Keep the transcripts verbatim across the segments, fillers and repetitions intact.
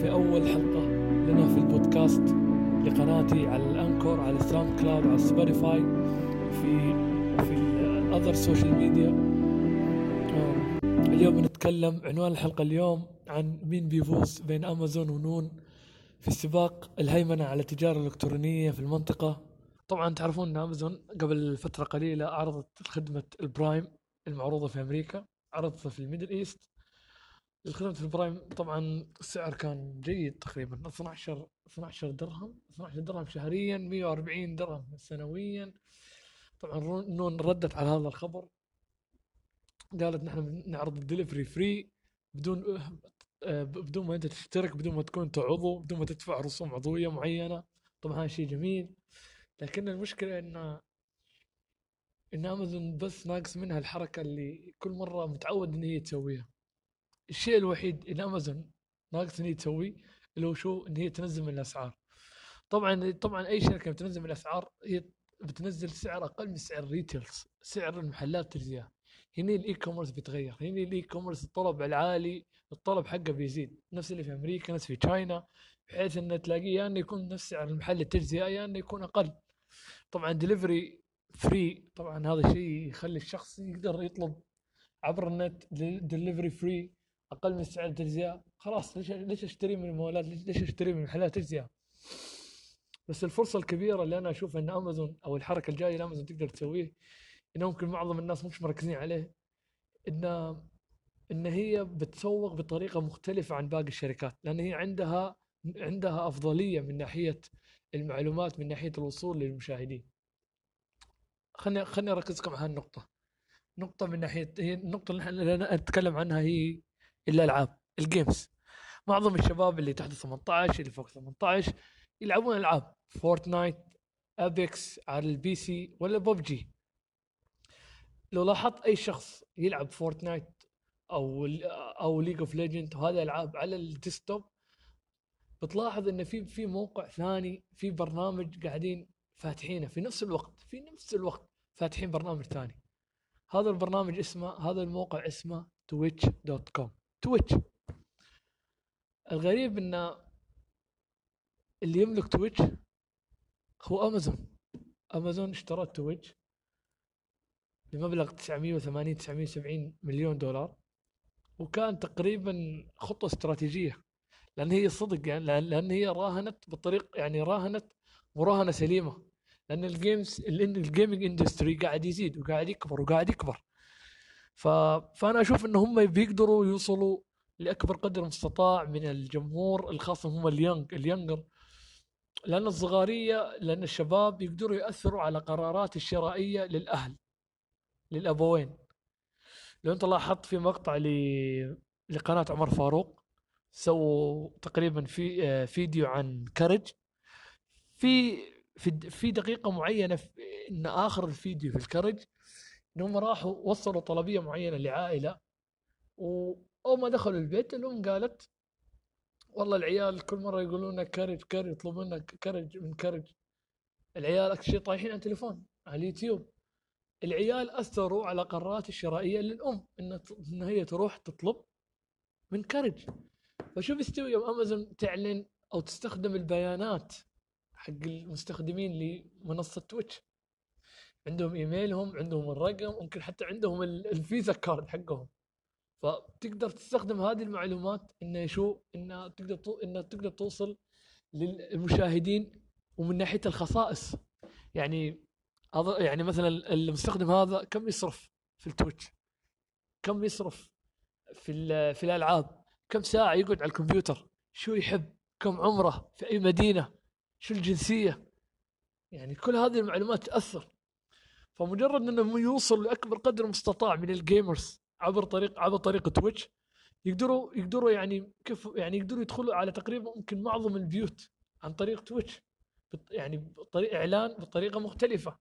في أول حلقة لنا في البودكاست لقناتي على الأنكور، على الساوند كلاود، على سبوتيفاي، وفي وفي الأذر سوشيال ميديا. اليوم نتكلم، عنوان الحلقة اليوم عن مين بيفوز بين أمازون ونون في سباق الهيمنة على التجارة الإلكترونية في المنطقة. طبعا تعرفون أن أمازون قبل فترة قليلة عرضت خدمة البرايم المعروضة في أمريكا، عرضتها في الميدل إيست. الخدمة البرايم طبعا السعر كان جيد، تقريبا اثنا عشر درهم اثنا عشر درهم شهريا، مئة وأربعين درهم سنويا. طبعا نون ردت على هذا الخبر، قالت نحن نعرض الدليفري فري بدون بدون ما انت تشترك، بدون ما تكون عضو، بدون ما تدفع رسوم عضوية معينة. طبعا هذا شيء جميل، لكن المشكلة ان ان امازون بس ناقص منها الحركة اللي كل مرة متعود ان هي تسويها. الشيء الوحيد ان امازون ناقص ان هي تسوي اللي هو شو، ان هي تنزل من الاسعار. طبعا طبعا اي شركة بتنزل من الاسعار هي بتنزل سعر اقل من سعر الريتيلز، سعر المحلات التجارية. هنا الاي كوميرس بيتغير، هنا الاي كوميرس الطلب العالي، الطلب حقه بيزيد، نفس اللي في امريكا، نفس في تشاينا، بحيث ان تلاقيه يعني يكون نفس سعر المحل التجزئه يعني يكون اقل. طبعا دليفري فري، طبعا هذا شيء يخلي الشخص يقدر يطلب عبر النت دليفري فري اقل من سعر التجزئه. خلاص ليش ليش اشتري من المولات، ليش اشتري من محلات تجزئه؟ بس الفرصه الكبيره اللي انا اشوف ان امازون او الحركه الجايه اللي امازون تقدر تسويه، إنه ممكن معظم الناس مش مركزين عليه، إن إن هي بتسوق بطريقة مختلفة عن باقي الشركات، لأن هي عندها عندها أفضلية من ناحية المعلومات، من ناحية الوصول للمشاهدين. خلني خلني أركزكم على هالنقطة، نقطة من ناحية هي النقطة اللي أنا أتكلم عنها، هي الألعاب، الجيمز. معظم الشباب اللي تحت ثمانية عشر اللي فوق ثمانية عشر يلعبون ألعاب فورتنايت، أبيكس على البي سي، ولا ببجي. لو لاحظت اي شخص يلعب فورتنايت او او ليج اوف ليجند وهذه العاب على الديسكتوب، بتلاحظ ان في في موقع ثاني، في برنامج قاعدين فاتحينه في نفس الوقت، في نفس الوقت فاتحين برنامج ثاني. هذا البرنامج اسمه، هذا الموقع اسمه تويتش دوت كوم. تويتش الغريب ان اللي يملك تويتش هو امازون. امازون اشترت تويتش بمبلغ تسعمئة وثمانين تسعمئة وسبعين مليون دولار، وكان تقريبا خطوة استراتيجية، لأن هي صدق يعني، لأن هي راهنت بالطريق يعني، راهنت مراهنة سليمة، لأن الجيمز، لأن الجيمينج اندستري قاعد يزيد وقاعد يكبر وقاعد يكبر. ف... فأنا أشوف إن هم بيقدروا يوصلوا لأكبر قدر مستطاع من الجمهور، الخاصة هم اليانج اليانجر، لأن الصغارية، لأن الشباب يقدروا يأثروا على قرارات الشرائية للأهل، للأبوين. لو أنت لاحظت في مقطع ل... لقناة عمر فاروق، سووا تقريبا في فيديو عن كارج، في في, في دقيقة معينة في... إن آخر الفيديو في الكارج إنهم راحوا وصلوا طلبية معينة لعائلة، وأول ما دخلوا البيت الأم قالت والله العيال كل مرة يقولون كارج كارج، يطلبون كارج من كارج. العيال أكثر شيء طايحين على التليفون، على اليوتيوب. العيال أثروا على قرارات الشرائية للأم إن هي تروح تطلب من كارج. فشو بيستوي يوم أمازون تعلن أو تستخدم البيانات حق المستخدمين لمنصة تويتش؟ عندهم إيميلهم، عندهم الرقم، ممكن حتى عندهم الفيزا كارد حقهم. فتقدر تستخدم هذه المعلومات إن شو، إن تقدر إن تقدر توصل للمشاهدين، ومن ناحية الخصائص يعني هذا يعني مثلا المستخدم هذا كم يصرف في التويتش، كم يصرف في في الالعاب، كم ساعه يقعد على الكمبيوتر، شو يحب، كم عمره، في اي مدينه، شو الجنسيه. يعني كل هذه المعلومات تاثر. فمجرد انه يوصل لاكبر قدر مستطاع من الجيمرز عبر طريق عبر طريق تويتش، يقدروا يقدروا يعني كيف يعني يقدروا يدخلوا على تقريبا ممكن معظم البيوت عن طريق تويتش، يعني بطريقه اعلان بطريقه مختلفه.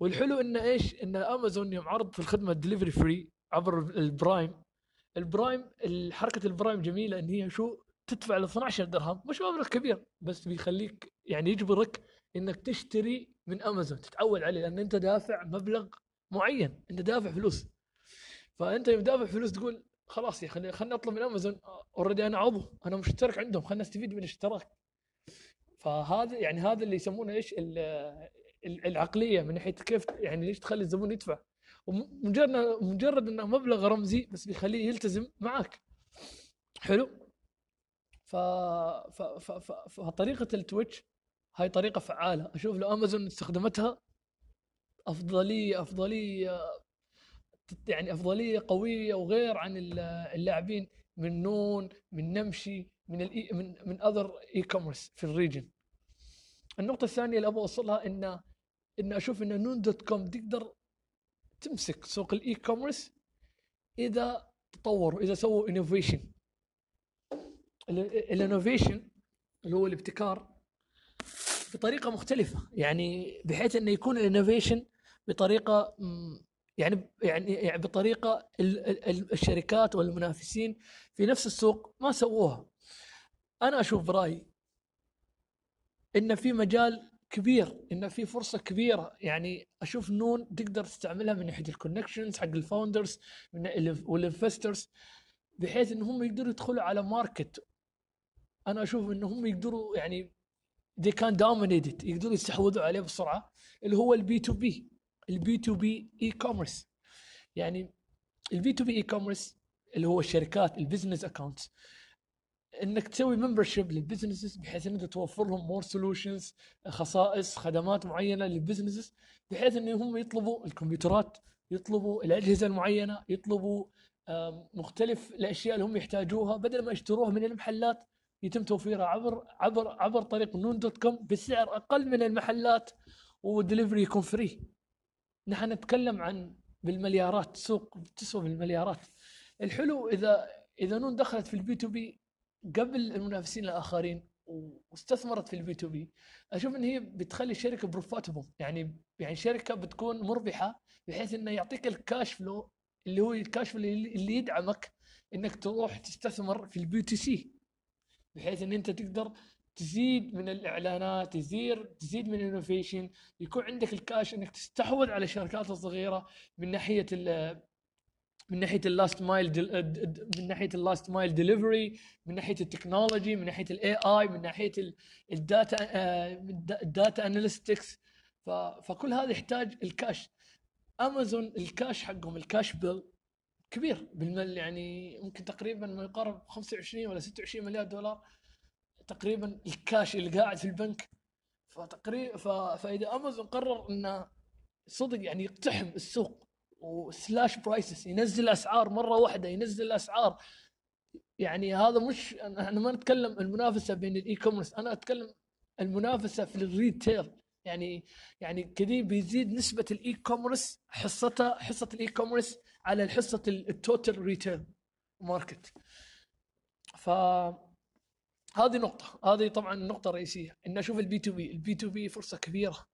والحلو إن إيش، إن أمازون يوم عرض في الخدمة دليفري فري عبر البرايم، البرايم الحركة البرايم جميلة، إن هي شو، تدفع ل اثنا عشر درهم، مش مبلغ كبير، بس بيخليك يعني يجبرك إنك تشتري من أمازون، تتعود عليه، لأن أنت دافع مبلغ معين، أنت دافع فلوس. فأنت يوم دافع فلوس تقول خلاص يا اخي خليني اطلب من امازون، اوريدي انا عضو، انا مشترك عندهم، خليني استفيد من الاشتراك. فهذا يعني هذا اللي يسمونه ايش العقليه، من ناحيه كيف يعني ليش تخلي الزبون يدفع، ومجرد مجرد انه مبلغ رمزي بس بيخليه يلتزم معك. حلو. ف ف ف, ف... فطريقه التويتش هاي طريقه فعاله، اشوف لو امازون استخدمتها افضليه افضليه يعني افضليه قويه وغير عن اللاعبين من نون، من نمشي، من ال من من اذر اي كوميرس في الريجن. النقطه الثانيه اللي ابغى اوصلها ان ان اشوف ان نون دوت كوم تقدر تمسك سوق الاي كوميرس اذا تطوروا، اذا سووا انوفيشن. الانوفيشن اللي هو الابتكار بطريقه مختلفه، يعني بحيث انه يكون الانوفيشن بطريقه يعني يعني بطريقه الشركات والمنافسين في نفس السوق ما سووها. انا اشوف برايي ان في مجال كبير، ان في فرصه كبيره، يعني اشوف نون تقدر تستعملها من ناحيه الكونكشنز حق الفاوندرز والانفسترز، بحيث ان هم يقدروا يدخلوا على ماركت. انا اشوف ان هم يقدروا يعني دي كان دومينيتد، يقدروا يستحوذوا عليه بسرعه، اللي هو البي تو بي البي تو بي اي كوميرس. يعني البي تو بي اي كوميرس اللي هو الشركات البزنس اكونتس، انك تسوي ممبرشيب للبزنسز بحيث انك توفر لهم مور سولوشنز، خصائص خدمات معينه للبزنسز، بحيث انهم يطلبوا الكمبيوترات، يطلبوا الاجهزه المعينه، يطلبوا مختلف الاشياء اللي هم يحتاجوها، بدل ما يشتروها من المحلات يتم توفيرها عبر عبر عبر طريق نون دوت كوم بسعر اقل من المحلات، ودليفري يكون فري. نحن نتكلم عن بالمليارات، سوق تسوى بالمليارات. الحلو اذا اذا نون دخلت في البي تو بي قبل المنافسين الاخرين واستثمرت في البي تو بي، اشوف ان هي بتخلي الشركه بروفاتبل، يعني يعني شركه بتكون مربحه، بحيث انه يعطيك الكاش فلو اللي هو الكاش اللي يدعمك انك تروح تستثمر في البي تو سي، بحيث ان انت تقدر تزيد من الاعلانات، تزيد تزيد من الانوفيشن، يكون عندك الكاش انك تستحوذ على الشركات الصغيره من ناحيه من ناحيه اللاست مايل من ناحيه اللاست مايل ديليفري، من ناحيه التكنولوجي، من ناحيه الاي اي، من ناحيه الداتا الداتا اناليستكس. فكل هذا يحتاج الكاش. امازون الكاش حقهم، الكاش بيل كبير بالمل، يعني ممكن تقريبا ما يقارب خمسة وعشرين ولا ستة وعشرين مليار دولار تقريبا الكاش اللي قاعد في البنك. فتقريبا فاذا امازون قرر انه صدق يعني يقتحم السوق وسلاش برايسز، ينزل اسعار مره واحده، ينزل اسعار، يعني هذا مش احنا ما نتكلم المنافسه بين الاي كوميرس، انا اتكلم المنافسه في الريتيل. يعني يعني كذي بيزيد نسبه الاي كوميرس، حصتها حصه الاي كوميرس على الحصه التوتال ريتيل ماركت. ف هذه نقطه، هذه طبعا النقطه الرئيسيه، ان اشوف البي تو بي البي تو بي فرصه كبيره.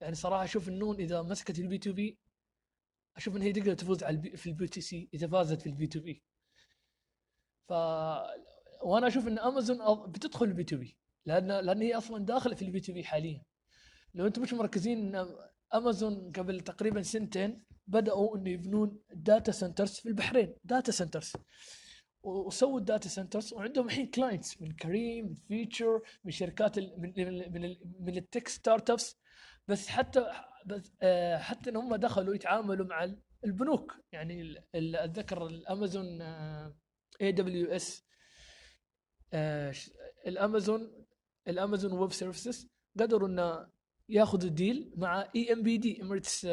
يعني صراحه اشوف النون اذا مسكت البي تو بي، اشوف ان هي تقدر تفوز على في البي تو سي اذا فازت في البي تو بي. ف وانا اشوف ان امازون بتدخل البي تو بي، لان لان هي اصلا داخله في البي تو بي حاليا. لو انتم مش مركزين، ان امازون قبل تقريبا سنتين بداوا انه يبنون داتا سنترز في البحرين، داتا سنترز، وسووا الداتا سنترز، وعندهم الحين كلاينتس من كريم، من فيتشر، من شركات ال من ال من, ال من التك ستارت ابس. بس حتى بس آه حتى ان هم دخلوا يتعاملوا مع البنوك، يعني اتذكر الامازون اي دبليو اس، الامازون الامازون ويب سيرفيسز قدروا ان ياخذوا ديل مع اي ام بي دي، اميريتس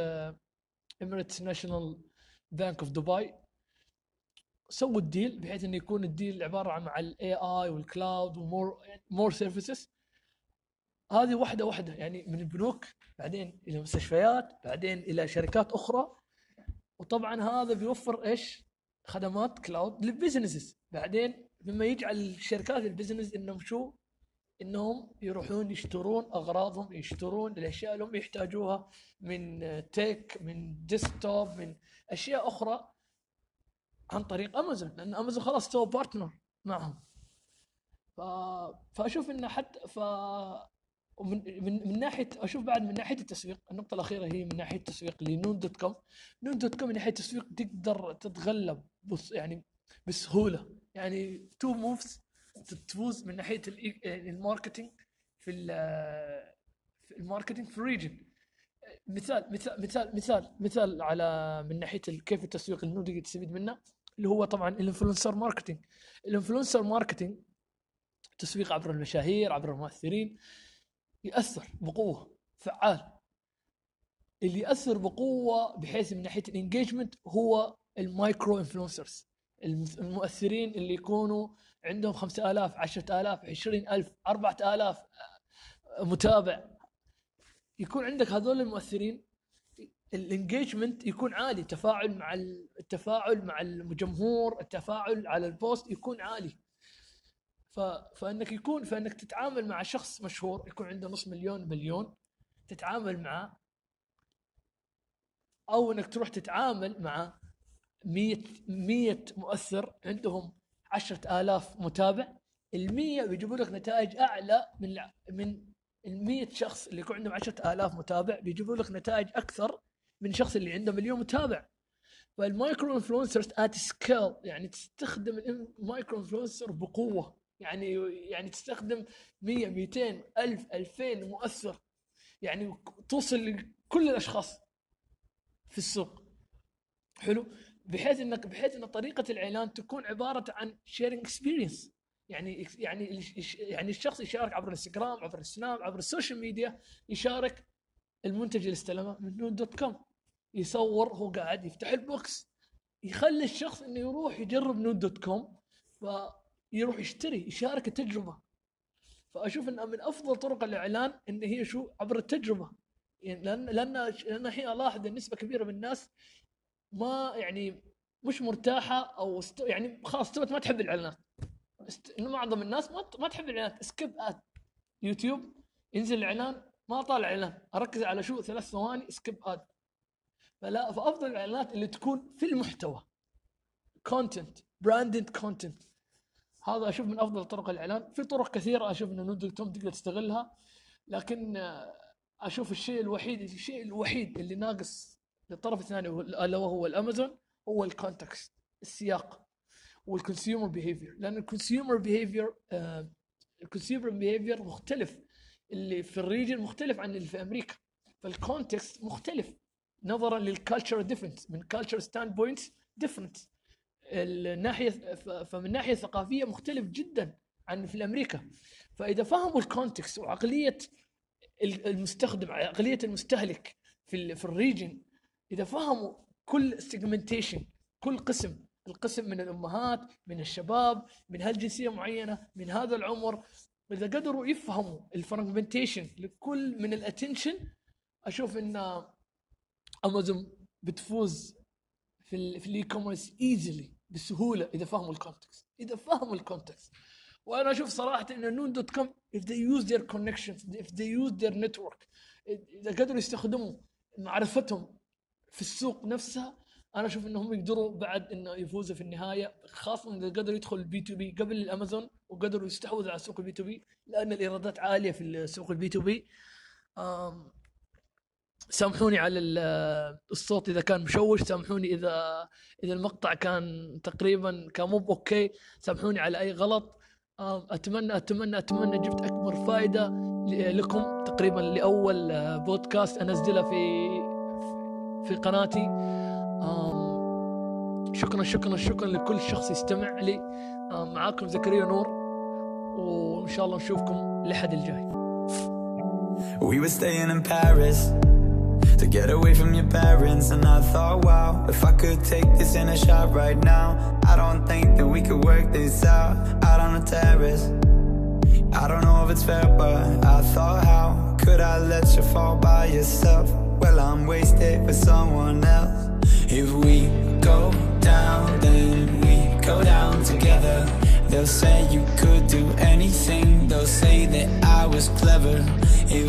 اميريتس ناشونال بانك اوف دبي. سووا الديل بحيث انه يكون الديل عباره عن مع الاي اي والكلاود ومور مور سيرفيسز. هذه واحده واحده، يعني من البنوك بعدين الى مستشفيات، بعدين الى شركات اخرى. وطبعا هذا بيوفر ايش؟ خدمات كلاود للبيزنسز، بعدين مما يجعل الشركات البيزنس انهم شو؟ انهم يروحون يشترون اغراضهم، يشترون الاشياء اللي هم يحتاجوها من تيك، من ديسكتوب، من اشياء اخرى عن طريق امازون، لان امازون خلاص سوى بارتنر معهم. ف... فاشوف انه حتى ف من من ناحيه اشوف بعد من ناحيه التسويق، النقطه الاخيره هي من ناحيه التسويق لنون دوت كوم. نون دوت كوم من ناحيه التسويق تقدر تتغلب، بص يعني بسهوله يعني تو موفز تفوز من ناحيه الماركتنج في الماركتنج في الريجن. مثال مثال مثال مثال مثال على من ناحيه كيف التسويق النودي تستفيد منه اللي هو طبعا الانفلونسر ماركتنج. الانفلونسر ماركتنج تسويق عبر المشاهير عبر المؤثرين يأثر بقوه فعال. اللي يأثر بقوه بحيث من ناحيه الانجيجمنت هو المايكرو انفلونسرز، المؤثرين اللي يكونوا عندهم خمسة آلاف عشرة آلاف عشرين ألف أربعة آلاف متابع. يكون عندك هذول المؤثرين الانجيجمنت يكون عالي، تفاعل مع التفاعل مع الجمهور، التفاعل على البوست يكون عالي. ف... فانك يكون فانك تتعامل مع شخص مشهور يكون عنده نص مليون مليون تتعامل معه، او انك تروح تتعامل مع مية مية مؤثر عندهم عشرة آلاف متابع. المية بيجيبوا لك نتائج أعلى من من المية شخص اللي يكون عندهم عشرة آلاف متابع، بيجيبوا لك نتائج أكثر من شخص اللي عنده مليون متابع. فالمايكرو إنفلونسرز آت سكيل، يعني تستخدم المايكرو إنفلونسر بقوة، يعني يعني تستخدم مية ميتين ألف ألفين مؤثر، يعني توصل لكل الأشخاص في السوق. حلو، بحيث انك بحيث ان طريقه الاعلان تكون عباره عن شيرنج اكسبيرينس، يعني يعني يعني الشخص يشارك عبر الانستغرام عبر السناب عبر السوشيال ميديا، يشارك المنتج اللي استلمه من نون دوت كوم، يصور هو قاعد يفتح البوكس، يخلي الشخص انه يروح يجرب نون دوت كوم فيروح يشتري يشارك التجربه. فاشوف ان من افضل طرق الاعلان ان هي شو عبر التجربه، يعني لان لان انا الحين الاحظ ان نسبه كبيره من الناس ما يعني مش مرتاحه او است... يعني خلاص تبت ما تحب الاعلانات. است... معظم الناس ما ما تحب الاعلانات. سكيب اد يوتيوب، ينزل الاعلان ما طالع اعلان، اركز على شو ثلاث ثواني سكيب اد. فلا فافضل الاعلانات اللي تكون في المحتوى، كونتنت براندد كونتنت. هذا اشوف من افضل طرق الاعلان. في طرق كثيره اشوف انه نودل توم تقدر تستغلها، لكن اشوف الشيء الوحيد الشيء الوحيد اللي ناقص للطرف الثاني الا وهو الامازون هو الكونتكست، السياق والكونسيومر بيهيفير. لان الكونسيومر بيهيفير آه الكونسيومر بيهيفير مختلف، اللي في الريجن مختلف عن اللي في امريكا، فالكونتكست مختلف نظرا للكالتشر ديفرنس، من كالتشر ستاند بوينت ديفرنس الناحيه، فمن ناحيه ثقافيه مختلف جدا عن في امريكا. فاذا فهموا الكونتكست وعقليه المستخدم عقليه المستهلك في في الريجن، إذا فهموا كل سيجمنتيشن، كل قسم، القسم من الأمهات من الشباب من هالجنسية معينة من هذا العمر، إذا قدروا يفهموا الفرغمنتيشن لكل من الاتنشن، أشوف إن أمازون بتفوز في ال في الإي كوميرس إيزلي بسهولة إذا فهموا الكونتكست إذا فهموا الكونتكست. وأنا أشوف صراحة إن نون دوت كوم if they use their connections if they use their network إذا قدروا يستخدموا معرفتهم في السوق نفسها، انا اشوف انهم يقدروا بعد انه يفوزوا في النهايه، خاصه اذا قدروا يدخل البي تو بي قبل الامازون وقدروا يستحوذوا على سوق البي تو بي، لان الايرادات عاليه في سوق البي تو بي. سامحوني على الصوت اذا كان مشوش، سامحوني اذا اذا المقطع كان تقريبا كان مو اوكي، سامحوني على اي غلط. اتمنى اتمنى اتمنى جبت اكبر فائده لكم تقريبا لاول بودكاست انزله في في قناتي. شكرا شكرا شكرا لكل شخص يستمع لي. معاكم زكريا نور، وإن شاء الله نشوفكم لحد الجاي. We were staying in Paris to get away from your parents, and I thought, wow, if I could take this in a shot right now, I don't think that we could work this out out on the terrace. I don't know if it's fair, but I thought, how could I let you fall by yourself? Well, I'm wasted for someone else. If we go down, then we go down together. They'll say you could do anything. They'll say that I was clever. If